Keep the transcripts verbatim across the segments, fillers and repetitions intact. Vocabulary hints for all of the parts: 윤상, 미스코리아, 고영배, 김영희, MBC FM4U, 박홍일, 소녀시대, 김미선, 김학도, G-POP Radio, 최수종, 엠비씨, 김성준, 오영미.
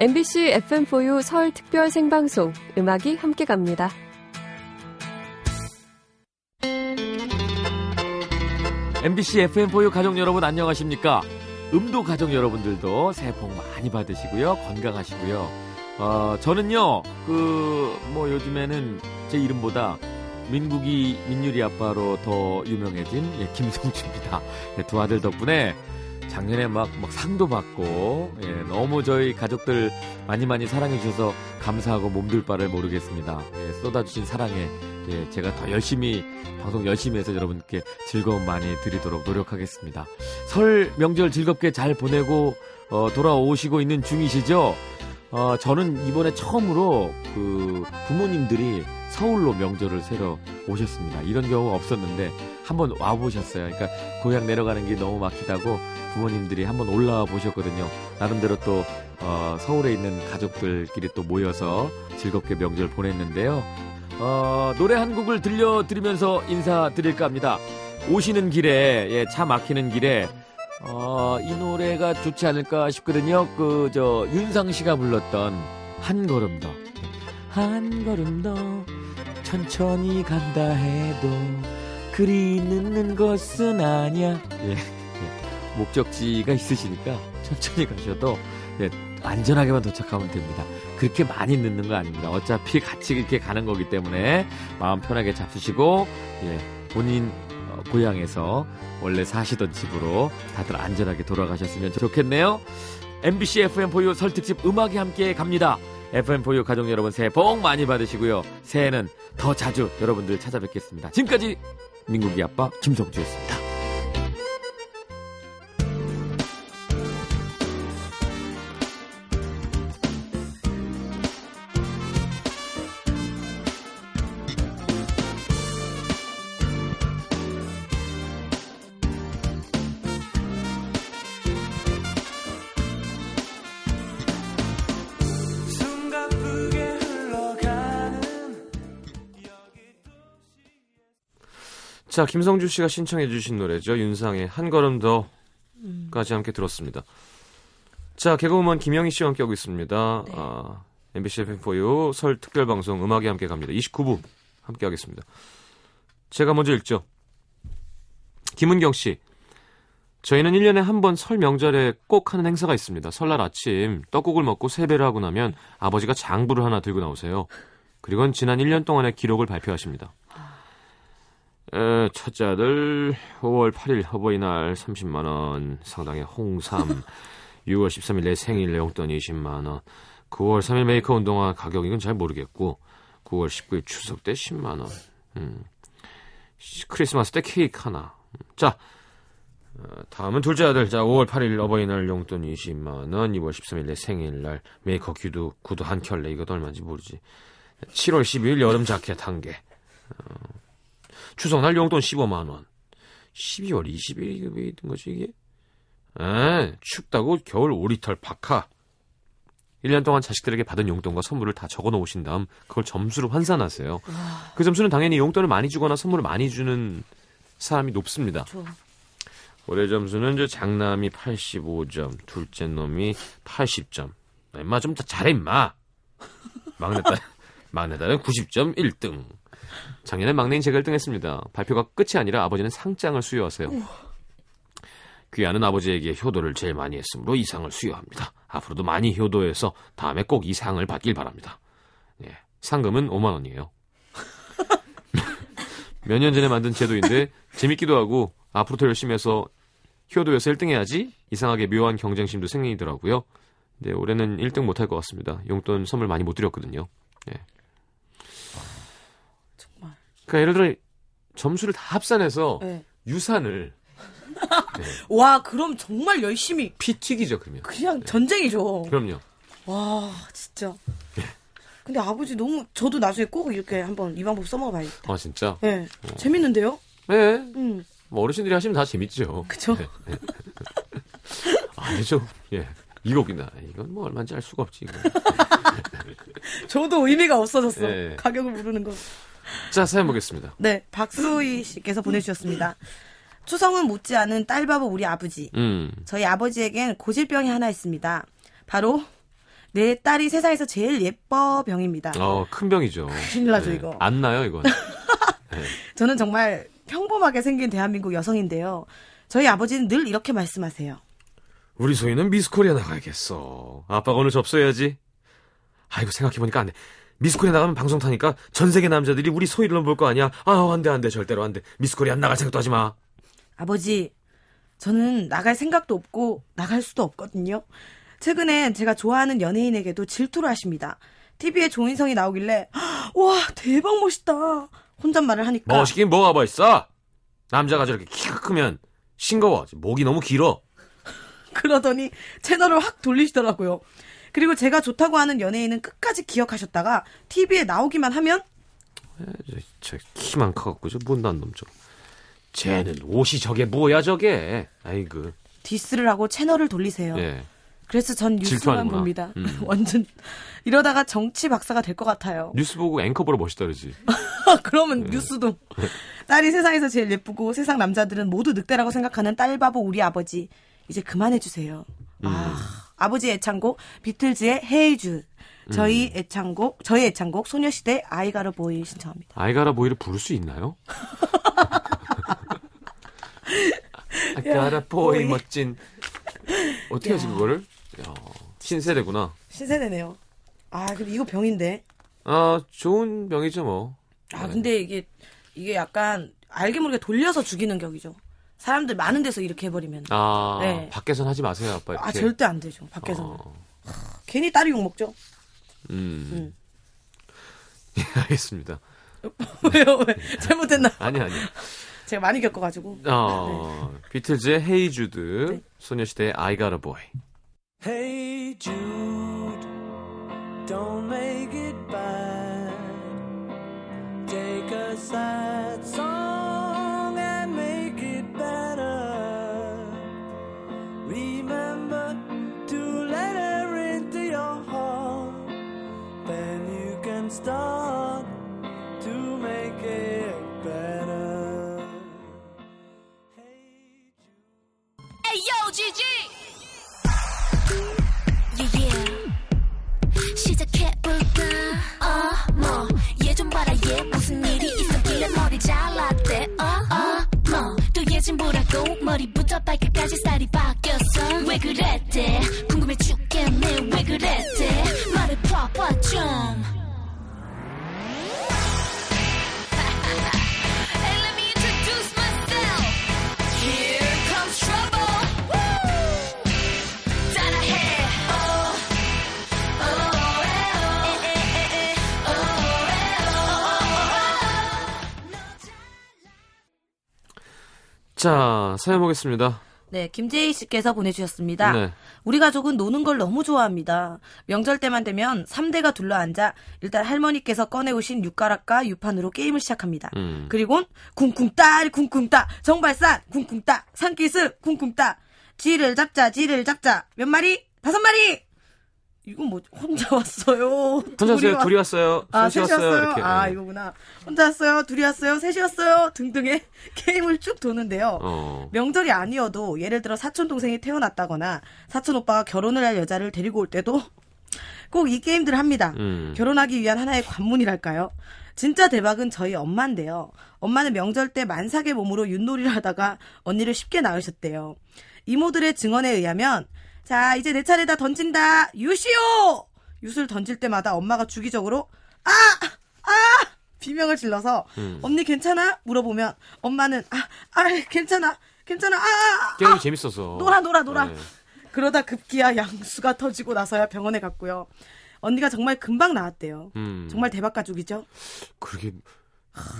엠비씨 에프엠 포유 서울 특별 생방송 음악이 함께 갑니다. 엠비씨 에프엠 포유 가족 여러분 안녕하십니까? 음도 가족 여러분들도 새해 복 많이 받으시고요. 건강하시고요. 어, 저는요. 그 뭐 요즘에는 제 이름보다 민국이 민유리 아빠로 더 유명해진 예, 김성준입니다. 예, 두 아들 덕분에 작년에 막, 막 상도 받고 예, 너무 저희 가족들 많이 많이 사랑해주셔서 감사하고 몸둘 바를 모르겠습니다. 예, 쏟아주신 사랑에 예, 제가 더 열심히 방송 열심히 해서 여러분께 즐거움 많이 드리도록 노력하겠습니다. 설 명절 즐겁게 잘 보내고 어, 돌아오시고 있는 중이시죠? 어, 저는 이번에 처음으로 그 부모님들이 서울로 명절을 새러 오셨습니다. 이런 경우가 없었는데 한번 와보셨어요. 그러니까 고향 내려가는 게 너무 막히다고 부모님들이 한번 올라와 보셨거든요. 나름대로 또 어, 서울에 있는 가족들끼리 또 모여서 즐겁게 명절 보냈는데요. 어, 노래 한 곡을 들려드리면서 인사드릴까 합니다. 오시는 길에 예, 차 막히는 길에 어, 이 노래가 좋지 않을까 싶거든요. 그, 저, 윤상 씨가 불렀던 한 걸음 더. 한 걸음 더, 천천히 간다 해도, 그리 늦는 것은 아니야. 예, 예. 목적지가 있으시니까 천천히 가셔도, 예, 안전하게만 도착하면 됩니다. 그렇게 많이 늦는 거 아닙니다. 어차피 같이 이렇게 가는 거기 때문에 마음 편하게 잡수시고, 예, 본인, 고향에서 원래 사시던 집으로 다들 안전하게 돌아가셨으면 좋겠네요. 엠비씨 에프엠 포유 설 특집 음악이 함께 갑니다. 에프엠 포유 가족 여러분 새해 복 많이 받으시고요. 새해는 더 자주 여러분들 찾아뵙겠습니다. 지금까지 민국이 아빠 김성주였습니다. 자, 김성주 씨가 신청해 주신 노래죠. 윤상의 한 걸음 더까지 함께 들었습니다. 자, 개그우먼 김영희 씨와 함께하고 있습니다. 네. 아, 엠비씨 에프엠 포유 설 특별방송 음악이 함께 갑니다. 이십구 부 함께하겠습니다. 제가 먼저 읽죠. 김은경 씨. 저희는 일 년에 한 번 설 명절에 꼭 하는 행사가 있습니다. 설날 아침 떡국을 먹고 세배를 하고 나면 아버지가 장부를 하나 들고 나오세요. 그리고는 지난 일 년 동안의 기록을 발표하십니다. 에, 첫째 아들 오월 팔일 어버이날 삼십만 원 상당의 홍삼, 유월 십삼일 내 생일 용돈 이십만 원, 구월 삼일 메이커 운동화 가격 이건 잘 모르겠고 구월 십구일 추석 때 십만 원, 음. 크리스마스 때 케이크 하나. 자, 다음은 둘째 아들. 자, 오월 팔일 어버이날 용돈 이십만 원, 이월 십삼일 내 생일날 메이커 구두, 구두 한 켤레 이것도 얼마인지 모르지. 칠월 십이일 여름 자켓 한 개. 어. 추석날 용돈 십오만 원. 십이월 이십일이 왜 있던 거지 이게? 에, 춥다고 겨울 오리털 파카. 일 년 동안 자식들에게 받은 용돈과 선물을 다 적어놓으신 다음 그걸 점수로 환산하세요. 아... 그 점수는 당연히 용돈을 많이 주거나 선물을 많이 주는 사람이 높습니다. 그렇죠. 올해 점수는 저 장남이 팔십오 점, 둘째 놈이 팔십 점. 인마 좀 더 잘해 인마. 막내딸, 막내딸은 구십 점 일 등. 작년에 막내인 제가 일 등 했습니다. 발표가 끝이 아니라 아버지는 상장을 수여하세요. 우와. 귀하는 아버지에게 효도를 제일 많이 했으므로 이 상을 수여합니다. 앞으로도 많이 효도해서 다음에 꼭 이 상을 받길 바랍니다. 예, 상금은 오만 원이에요. 몇 년 전에 만든 제도인데 재밌기도 하고 앞으로 더 열심히 해서 효도해서 일 등 해야지 이상하게 묘한 경쟁심도 생기더라고요. 네, 올해는 일 등 못할 것 같습니다. 용돈 선물 많이 못 드렸거든요. 예. 그러니까 예를 들어 점수를 다 합산해서 네. 유산을 네. 와, 그럼 정말 열심히 피튀기죠. 그러면 그냥 네. 전쟁이죠. 그럼요. 와, 진짜. 네. 근데 아버지 너무 저도 나중에 꼭 이렇게 한번 이 방법 써먹어봐야겠다. 아, 진짜? 네. 어. 재밌는데요? 네. 음. 뭐 어르신들이 하시면 다 재밌죠. 그쵸? 네. 네. 아니죠. 예. 이거구나. 이건 뭐 얼마인지 알 수가 없지. 저도 의미가 없어졌어. 네. 가격을 모르는 거. 자, 사연 보겠습니다. 네, 박수희 씨께서 보내주셨습니다. 추성은 못지않은 딸바보 우리 아버지. 음. 저희 아버지에겐 고질병이 하나 있습니다. 바로 내 딸이 세상에서 제일 예뻐 병입니다. 어, 큰 병이죠. 큰일 나죠, 네. 이거. 안 나요, 이건. 네. 저는 정말 평범하게 생긴 대한민국 여성인데요. 저희 아버지는 늘 이렇게 말씀하세요. 우리 소희는 미스코리아 나가야겠어. 아빠가 오늘 접수해야지. 아이고, 생각해보니까 안 돼. 미스코리아 나가면 방송 타니까 전 세계 남자들이 우리 소희를 볼 거 아니야. 아, 안 돼, 안 돼. 절대로 안 돼. 미스코리아 안 나갈 생각도 하지 마. 아버지, 저는 나갈 생각도 없고 나갈 수도 없거든요. 최근엔 제가 좋아하는 연예인에게도 질투를 하십니다. 티비에 조인성이 나오길래 와, 대박 멋있다. 혼잣말을 하니까. 멋있긴 뭐가 멋있어. 남자가 저렇게 키가 크면 싱거워. 목이 너무 길어. 그러더니 채널을 확 돌리시더라고요. 그리고 제가 좋다고 하는 연예인은 끝까지 기억하셨다가 티비에 나오기만 하면 저 키만 커갖고 저 못난 놈 좀. 쟤는 옷이 저게 뭐야 저게. 아이고. 디스를 하고 채널을 돌리세요. 예. 그래서 전 뉴스만 봅니다. 음. 완전 이러다가 정치 박사가 될 것 같아요. 뉴스 보고 앵커 보러 멋있다 그러지. 그러면 네. 뉴스도. 딸이 세상에서 제일 예쁘고 세상 남자들은 모두 늑대라고 생각하는 딸바보 우리 아버지. 이제 그만해주세요. 음. 아, 아버지 애창곡 비틀즈의 헤이주. 저희 애창곡, 저희 애창곡 소녀시대 아이 가라 보이 신청합니다. 아이 가라 보이를 부를 수 있나요? 아이 가라 보이 멋진. 어떻게 야. 하지 그거를? 야, 신세대구나. 신세대네요. 아, 근데 이거 병인데. 아, 좋은 병이죠 뭐. 아, 근데 이게 이게 약간 알게 모르게 돌려서 죽이는 격이죠. 사람들 많은 데서 이렇게 해버리면. 아, 네. 밖에선 하지 마세요, 아빠. 이렇게. 아, 절대 안 되죠. 밖에서는. 어. 괜히 딸이 욕 먹죠. 음. 음. 알겠습니다. 왜요? 왜? 잘못했나? 아니 아니. 제가 많이 겪어가지고. 어, 네. 비틀즈의 Hey Jude, 네? 소녀시대의 I Got a Boy. Hey Jude, don't make it bad. Take a sad song and make it better. Remember to let her into your heart. Then you can start to make it better. 지지. Yeah, yeah. 시작해볼까? 어, 뭐. 얘 좀 봐라, 얘 무슨 일이 있었길래 머리 잘랐대. 어, 어, 뭐. 또 얘 좀 보라고 머리부터 발끝까지 살이 바뀌었어. 왜 그랬대? 궁금해 죽겠네. 왜 그랬대? 말을 봐봐 좀. And let me introduce myself. Here comes trouble. 자, 사연 보겠습니다. 네, 김재희 씨께서 보내주셨습니다. 네. 우리 가족은 노는 걸 너무 좋아합니다. 명절 때만 되면 삼 대가 둘러앉아 일단 할머니께서 꺼내오신 육가락과 유판으로 게임을 시작합니다. 음. 그리고 쿵쿵따, 쿵쿵따, 정발산, 쿵쿵따, 산기슬, 쿵쿵따, 쥐를 잡자, 쥐를 잡자, 몇 마리? 다섯 마리! 이건 뭐 혼자 왔어요. 혼자 왔어요. 둘이 왔어요. 아, 셋이 왔어요. 왔어요. 이렇게. 아, 이거구나. 혼자 왔어요. 둘이 왔어요. 셋이 왔어요. 등등의 게임을 쭉 도는데요. 어. 명절이 아니어도 예를 들어 사촌 동생이 태어났다거나 사촌 오빠가 결혼을 할 여자를 데리고 올 때도 꼭 이 게임들을 합니다. 음. 결혼하기 위한 하나의 관문이랄까요. 진짜 대박은 저희 엄마인데요. 엄마는 명절 때 만삭의 몸으로 윷놀이를 하다가 언니를 쉽게 낳으셨대요. 이모들의 증언에 의하면 자, 이제 내 차례다 던진다. 유시오! 윷을 던질 때마다 엄마가 주기적으로 아! 아! 비명을 질러서 음. 언니 괜찮아? 물어보면 엄마는 아! 아! 괜찮아! 괜찮아! 아! 게임이 아, 재밌어서. 놀아 놀아 놀아. 네. 그러다 급기야 양수가 터지고 나서야 병원에 갔고요. 언니가 정말 금방 나왔대요. 음. 정말 대박 가족이죠? 그러게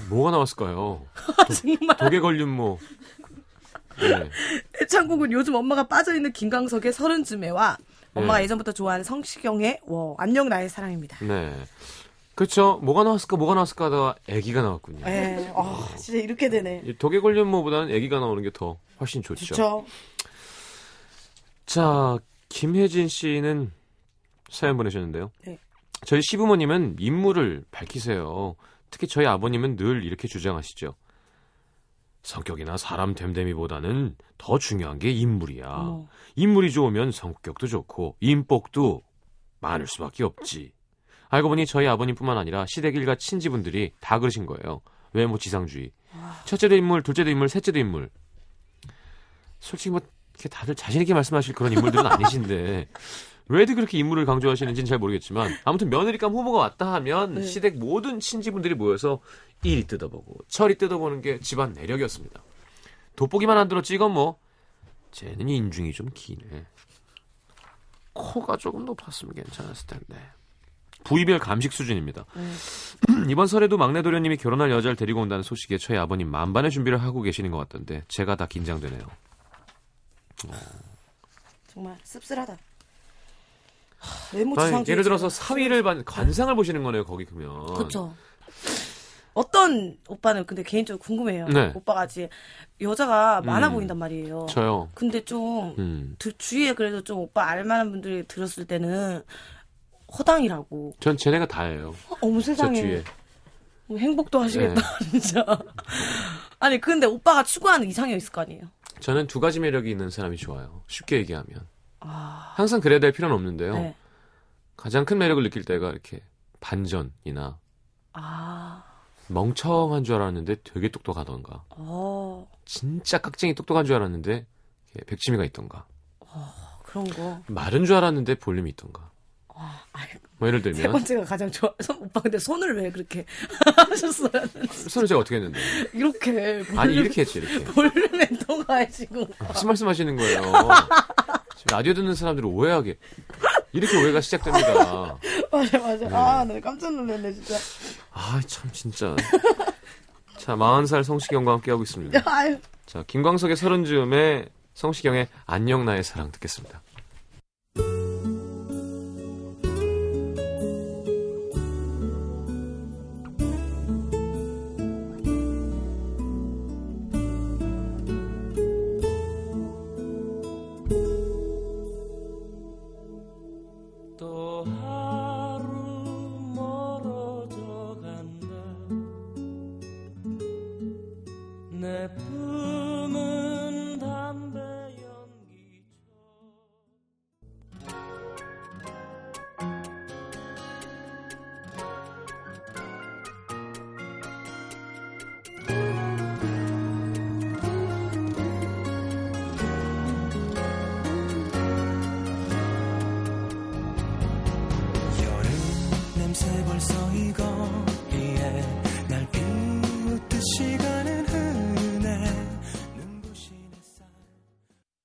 뭐가 나왔을까요? 정말. 독에 걸린 뭐. 네. 애창곡은 요즘 엄마가 빠져있는 김광석의 서른쯤에와 엄마가 네. 예전부터 좋아하는 성시경의 워, 안녕 나의 사랑입니다. 네, 그렇죠. 뭐가 나왔을까 뭐가 나왔을까 하다가 애기가 나왔군요. 네. 어, 진짜 이렇게 되네. 독에 걸린 뭐보다는 애기가 나오는 게 더 훨씬 좋죠. 그렇죠. 자, 김혜진 씨는 사연 보내셨는데요. 네. 저희 시부모님은 인물을 밝히세요. 특히 저희 아버님은 늘 이렇게 주장하시죠. 성격이나 사람 됨됨이보다는 더 중요한 게 인물이야. 어. 인물이 좋으면 성격도 좋고 인복도 많을 수밖에 없지. 알고 보니 저희 아버님뿐만 아니라 시댁 일가 친지분들이 다 그러신 거예요. 외모 지상주의. 첫째도 인물, 둘째도 인물, 셋째도 인물. 솔직히 뭐 이렇게 다들 자신 있게 말씀하실 그런 인물들은 아니신데 왜들 그렇게 인물을 강조하시는지는 잘 모르겠지만 아무튼 며느리감 후보가 왔다 하면 네. 시댁 모든 친지분들이 모여서 이리 뜯어보고 저리 뜯어보는 게 집안 내력이었습니다. 돋보기만 안 들었지 이건 뭐. 쟤는 인중이 좀 기네. 코가 조금 높았으면 괜찮았을 텐데. 부위별 감식 수준입니다. 네. 이번 설에도 막내 도련님이 결혼할 여자를 데리고 온다는 소식에 저희 아버님 만반의 준비를 하고 계시는 것 같던데 제가 다 긴장되네요. 어. 정말 씁쓸하다. 하, 아니, 예를 들어서 사위를 반, 관상을 보시는 거네요. 거기 그러면. 그렇죠. 어떤 오빠는 근데 개인적으로 궁금해요. 네. 오빠가 아직 여자가 많아 음. 보인단 말이에요. 저요. 근데 좀 음. 주위에 그래도 좀 오빠 알만한 분들이 들었을 때는 허당이라고. 전 쟤네가 다예요. 어머 세상에. 저 뒤에. 행복도 하시겠다. 네. 진짜. 아니 근데 오빠가 추구하는 이상이 있을 거 아니에요. 저는 두 가지 매력이 있는 사람이 좋아요. 쉽게 얘기하면. 아... 항상 그래야 될 필요는 없는데요. 네. 가장 큰 매력을 느낄 때가 이렇게 반전이나 아... 멍청한 줄 알았는데 되게 똑똑하던가 오... 진짜 깍쟁이 똑똑한 줄 알았는데 백치미가 있던가 오, 그런 거 마른 줄 알았는데 볼륨이 있던가 아, 뭐 예를 들면 세 번째가 가장 좋아. 손, 오빠 근데 손을 왜 그렇게 하셨어요? 손을 제가 어떻게 했는데? 이렇게 볼륨, 아니 이렇게 했지 이렇게 볼륨에 통과하시고 무슨 말씀하시는 거예요? 지금 라디오 듣는 사람들을 오해하게 이렇게 오해가 시작됩니다. 맞아 맞아. 네. 아, 나 깜짝 놀랐네 진짜. 아, 참 진짜. 자, 마흔 살 성시경과 함께하고 있습니다. 아유. 자, 김광석의 서른 즈음에 성시경의 안녕 나의 사랑 듣겠습니다.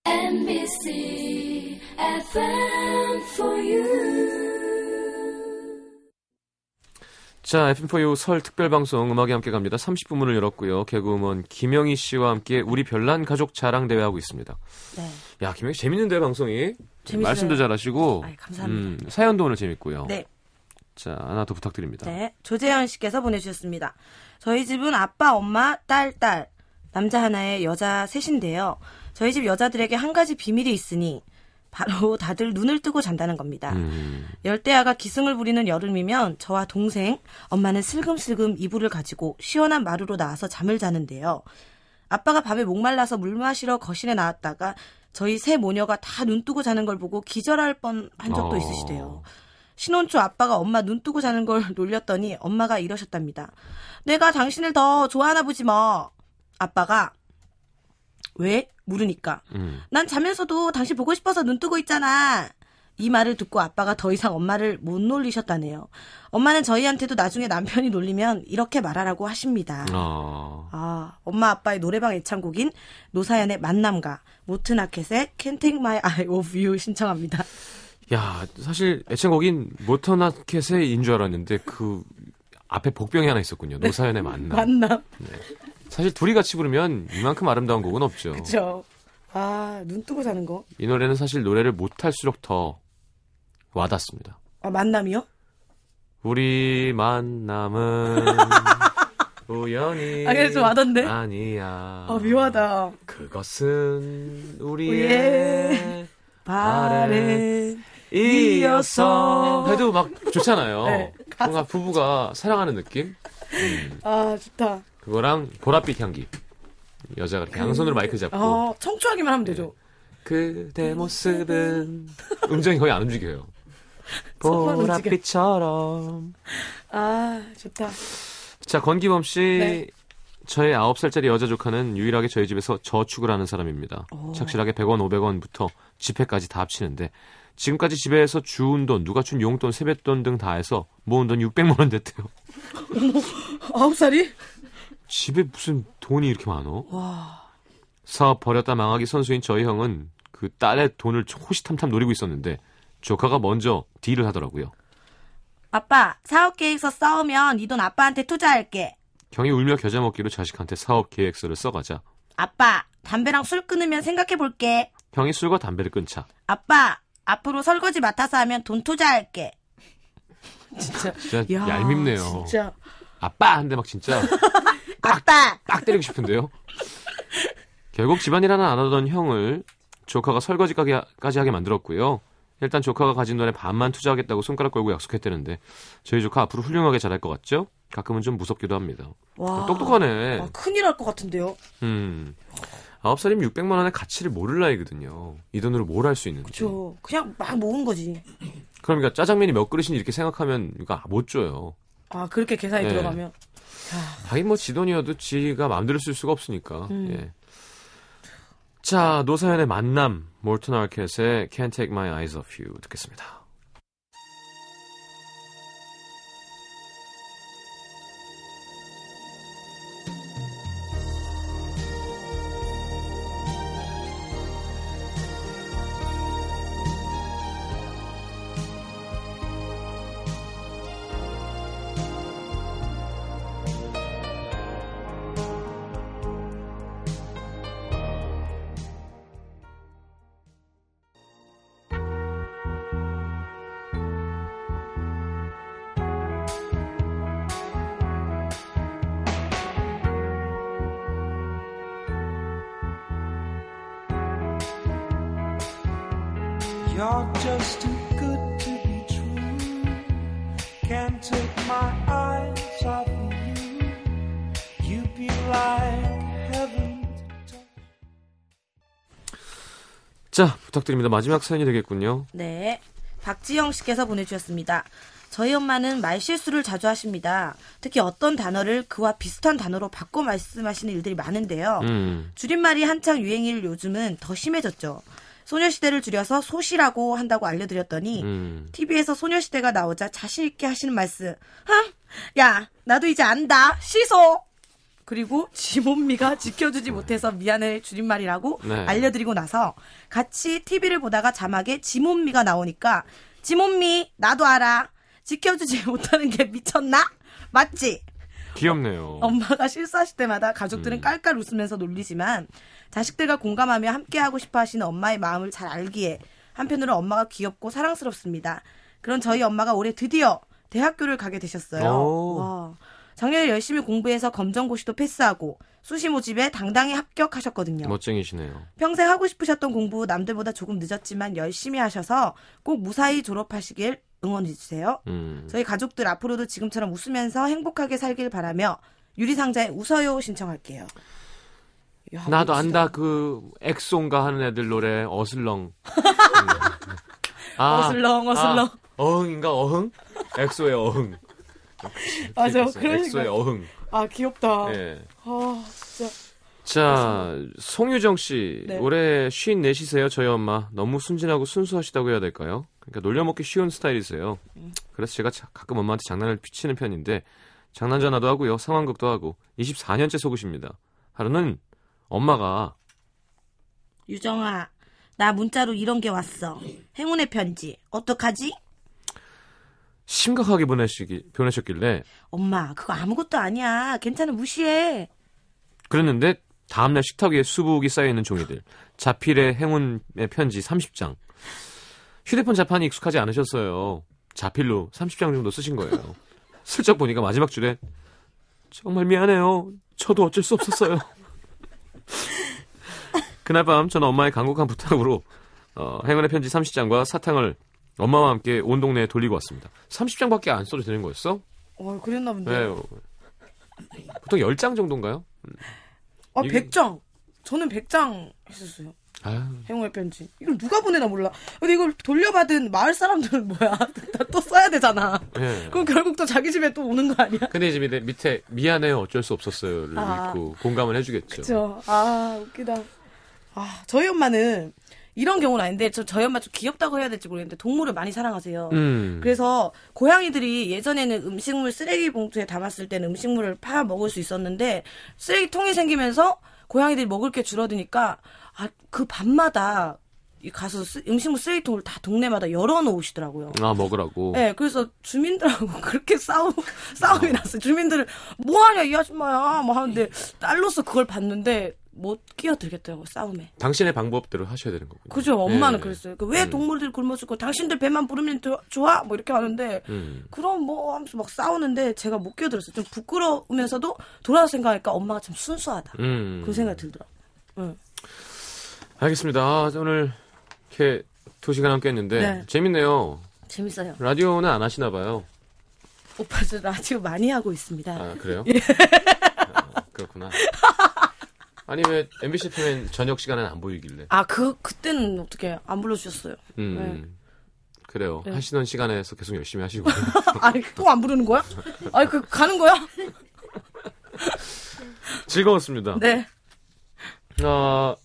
엠비씨 에프엠 포유. 자, 에프엠 포유 설 특별방송 음악에 함께 갑니다. 삼십 분 문을 열었고요. 개그우먼 김영희 씨와 함께 우리 별난 가족 자랑 대회 하고 있습니다. 네. 야, 김영희 씨 재밌는데요, 방송이? 재밌어요. 말씀도 잘하시고. 아이, 감사합니다. 음, 사연도 오늘 재밌고요. 네. 자, 하나 더 부탁드립니다. 네, 조재현 씨께서 보내주셨습니다. 저희 집은 아빠, 엄마, 딸, 딸. 남자 하나에 여자 셋인데요. 저희 집 여자들에게 한 가지 비밀이 있으니 바로 다들 눈을 뜨고 잔다는 겁니다. 음. 열대야가 기승을 부리는 여름이면 저와 동생, 엄마는 슬금슬금 이불을 가지고 시원한 마루로 나와서 잠을 자는데요. 아빠가 밤에 목말라서 물 마시러 거실에 나왔다가 저희 세 모녀가 다 눈 뜨고 자는 걸 보고 기절할 뻔한 적도 어. 있으시대요. 신혼초 아빠가 엄마 눈 뜨고 자는 걸 놀렸더니 엄마가 이러셨답니다. 내가 당신을 더 좋아하나 보지 뭐. 아빠가 왜? 물으니까 음. 난 자면서도 당신 보고 싶어서 눈 뜨고 있잖아. 이 말을 듣고 아빠가 더 이상 엄마를 못 놀리셨다네요. 엄마는 저희한테도 나중에 남편이 놀리면 이렇게 말하라고 하십니다. 어. 아, 엄마 아빠의 노래방 애창곡인 노사연의 만남과 모트나켓의 Can't Take My Eye Off You 신청합니다. 야, 사실 애창곡인 모터나켓인 줄 알았는데 그 앞에 복병이 하나 있었군요. 노사연의 만남. 만남. 네. 사실 둘이 같이 부르면 이만큼 아름다운 곡은 없죠. 그렇죠. 아, 눈 뜨고 자는 거. 이 노래는 사실 노래를 못할수록 더 와닿습니다. 아, 만남이요? 우리 만남은 우연히. 아, 그래 좀 와닿네. 아니야. 아, 묘하다. 그것은 우리의 바램. 이어서 해도 막 좋잖아요. 네, 뭔가 부부가 사랑하는 느낌. 음. 아 좋다. 그거랑 보랏빛 향기. 여자가 이렇게 양손으로 마이크 잡고 아, 청초하기만 하면 되죠. 네. 그대 모습은 음정이 거의 안 움직여요. 보랏빛처럼. 아, 좋다. 자, 권기범 씨. 네. 저의 아홉 살짜리 여자 조카는 유일하게 저희 집에서 저축을 하는 사람입니다. 오. 착실하게 백 원, 오백 원부터 지폐까지 다 합치는데 지금까지 집에서 주운 돈, 누가 준 용돈, 세뱃돈 등 다 해서 모은 돈 육백만 원 됐대요. 아홉 살이? 집에 무슨 돈이 이렇게 많어? 와. 사업 버렸다 망하기 선수인 저희 형은 그 딸의 돈을 호시탐탐 노리고 있었는데 조카가 먼저 딜을 하더라고요. 아빠, 사업 계획서 써오면 이 돈 아빠한테 투자할게. 형이 울며 겨자 먹기로 자식한테 사업 계획서를 써가자. 아빠, 담배랑 술 끊으면 생각해볼게. 형이 술과 담배를 끊자. 아빠, 앞으로 설거지 맡아서 하면 돈 투자할게. 진짜, 진짜 야, 얄밉네요. 진짜. 아빠 한데 막 진짜 딱, 아빠 딱 때리고 싶은데요. 결국 집안일 하나 안 하던 형을 조카가 설거지까지 하게 만들었고요. 일단 조카가 가진 돈에 반만 투자하겠다고 손가락 걸고 약속했다는데 저희 조카 앞으로 훌륭하게 잘할 것 같죠? 가끔은 좀 무섭기도 합니다. 와, 똑똑하네. 아, 큰일 날 것 같은데요. 음, 아홉 살이면 육백만 원의 가치를 모를 나이거든요. 이 돈으로 뭘 할 수 있는지. 그렇죠. 그냥 막 모은 거지. 그러니까 짜장면이 몇 그릇인지 이렇게 생각하면 그러니까 못 줘요. 아, 그렇게 계산이 네. 들어가면. 하긴 뭐 지 돈이어도 지가 마음대로 쓸 수가 없으니까. 음. 예. 자, 노사연의 만남, 몰튼 아켓의 Can't Take My Eyes Off You 듣겠습니다. You're just too good to be true. Can't take my eyes off you. You be like heaven. 자, 부탁드립니다. 마지막 사연이 되겠군요. 네, 박지영 씨께서 보내주셨습니다. 저희 엄마는 말실수를 자주 하십니다. 특히 어떤 단어를 그와 비슷한 단어로 바꿔 말씀하시는 일들이 많은데요. 음. 줄임말이 한창 유행일 요즘은 더 심해졌죠. 소녀시대를 줄여서 소시라고 한다고 알려드렸더니 음. 티비에서 소녀시대가 나오자 자신 있게 하시는 말씀. 흠, 야, 나도 이제 안다. 시소. 그리고 지몸미가 지켜주지 못해서 미안해 줄임말이라고 네. 알려드리고 나서 같이 티비를 보다가 자막에 지몸미가 나오니까 지몸미 나도 알아. 지켜주지 못하는 게 미쳤나? 맞지? 귀엽네요. 엄마가 실수하실 때마다 가족들은 음. 깔깔 웃으면서 놀리지만 자식들과 공감하며 함께하고 싶어하시는 엄마의 마음을 잘 알기에 한편으로 엄마가 귀엽고 사랑스럽습니다. 그런 저희 엄마가 올해 드디어 대학교를 가게 되셨어요. 와, 작년에 열심히 공부해서 검정고시도 패스하고 수시 모집에 당당히 합격하셨거든요. 멋쟁이시네요. 평생 하고 싶으셨던 공부 남들보다 조금 늦었지만 열심히 하셔서 꼭 무사히 졸업하시길 응원해주세요. 음. 저희 가족들 앞으로도 지금처럼 웃으면서 행복하게 살길 바라며 유리상자에 웃어요 신청할게요. 야, 나도 안다 그 엑소인가 하는 애들 노래 어슬렁. 아, 어슬렁 어슬렁. 아, 어흥인가 어흥? 엑소의 어흥. 맞아. 엑소의 어흥. 아, 귀엽다. 네. 아, 진짜. 자, 송유정 씨. 네. 올해 쉰네시세요 저희 엄마. 너무 순진하고 순수하시다고 해야 될까요? 그러니까 놀려먹기 쉬운 스타일이세요. 그래서 제가 가끔 엄마한테 장난을 피치는 편인데 장난 전화도 하고요. 상황극도 하고. 이십사년째 속으십니다. 하루는 엄마가 유정아, 나 문자로 이런 게 왔어. 행운의 편지. 어떡하지? 심각하게 보내시기, 보내셨길래 엄마, 그거 아무것도 아니야. 괜찮아, 무시해. 그랬는데 다음날 식탁 위에 수북이 쌓여있는 종이들. 자필의 행운의 편지 삼십 장. 휴대폰 자판이 익숙하지 않으셨어요. 자필로 삼십 장 정도 쓰신 거예요. 슬쩍 보니까 마지막 줄에 정말 미안해요. 저도 어쩔 수 없었어요. 그날 밤 저는 엄마의 간곡한 부탁으로 어, 행운의 편지 삼십 장과 사탕을 엄마와 함께 온 동네에 돌리고 왔습니다. 삼십 장밖에 안 써도 되는 거였어? 어, 그랬나 본데. 네, 보통 열 장 정도인가요? 아, 이게... 백 장. 저는 백 장 했었어요. 행운의 편지. 이걸 누가 보내나 몰라. 근데 이걸 돌려받은 마을 사람들은 뭐야? 다 또 써야 되잖아. 네. 그럼 결국 또 자기 집에 또 오는 거 아니야? 근데 집에 밑에 미안해요, 어쩔 수 없었어요를 아, 읽고 공감을 해주겠죠. 그렇죠. 아 웃기다. 아 저희 엄마는 이런 경우는 아닌데 저 저희 엄마 좀 귀엽다고 해야 될지 모르겠는데 동물을 많이 사랑하세요. 음. 그래서 고양이들이 예전에는 음식물 쓰레기 봉투에 담았을 때는 음식물을 파 먹을 수 있었는데 쓰레기통이 생기면서 고양이들이 먹을 게 줄어드니까 아, 그 밤마다 가서 쓰, 음식물 쓰레기통을 다 동네마다 열어놓으시더라고요. 아, 먹으라고? 네, 그래서 주민들하고 그렇게 싸우, 싸움이 아. 났어요. 주민들은 뭐하냐, 이 아줌마야. 뭐 하는데, 딸로서 그걸 봤는데, 못 끼어들겠더라고요, 싸움에. 당신의 방법대로 하셔야 되는 거군요. 그죠, 엄마는 네. 그랬어요. 그러니까 왜 음. 동물들 굶어 죽고, 당신들 배만 부르면 좋아? 뭐 이렇게 하는데, 음. 그럼 뭐 하면서 막 싸우는데, 제가 못 끼어들었어요. 좀 부끄러우면서도, 돌아서 생각하니까 엄마가 참 순수하다. 음. 그 생각이 들더라고요. 응. 알겠습니다. 아, 오늘 이렇게 두 시간 함께 했는데 네. 재밌네요. 재밌어요. 라디오는 안 하시나 봐요. 오빠 저 라디오 많이 하고 있습니다. 아 그래요? 예. 아, 그렇구나. 아니 왜 엠비씨 에프엠 저녁 시간에는 안 보이길래? 아 그 그때는 어떻게 안 불러주셨어요? 음 네. 그래요. 네. 하시던 시간에서 계속 열심히 하시고. 아니 또 안 부르는 거야? 아니 그 가는 거야? 즐거웠습니다. 네. 아,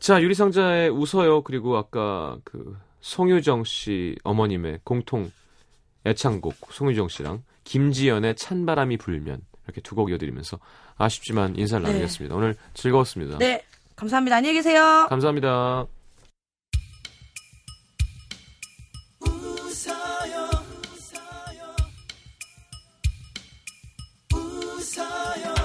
자, 유리상자에 웃어요. 그리고 아까 그 송유정 씨 어머님의 공통 애창곡 송유정 씨랑 김지연의 찬바람이 불면 이렇게 두 곡 이어드리면서 아쉽지만 인사를 네. 나누겠습니다. 오늘 즐거웠습니다. 네, 감사합니다. 안녕히 계세요. 감사합니다. 웃어요, 웃어요, 웃어요.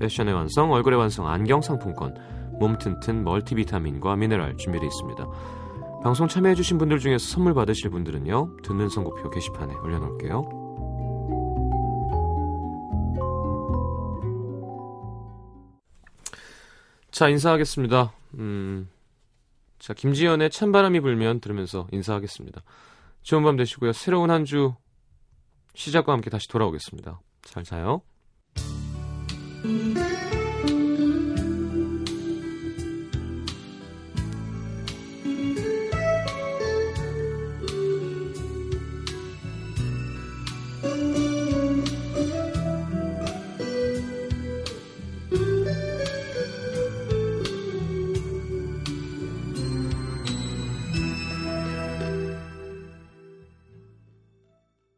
패션의 완성, 얼굴의 완성, 안경 상품권, 몸 튼튼 멀티비타민과 미네랄 준비되어 있습니다. 방송 참여해주신 분들 중에서 선물 받으실 분들은요. 듣는 선고표 게시판에 올려놓을게요. 자, 인사하겠습니다. 음, 자, 김지연의 찬바람이 불면 들으면서 인사하겠습니다. 좋은 밤 되시고요. 새로운 한 주 시작과 함께 다시 돌아오겠습니다. 잘 자요. Thank you.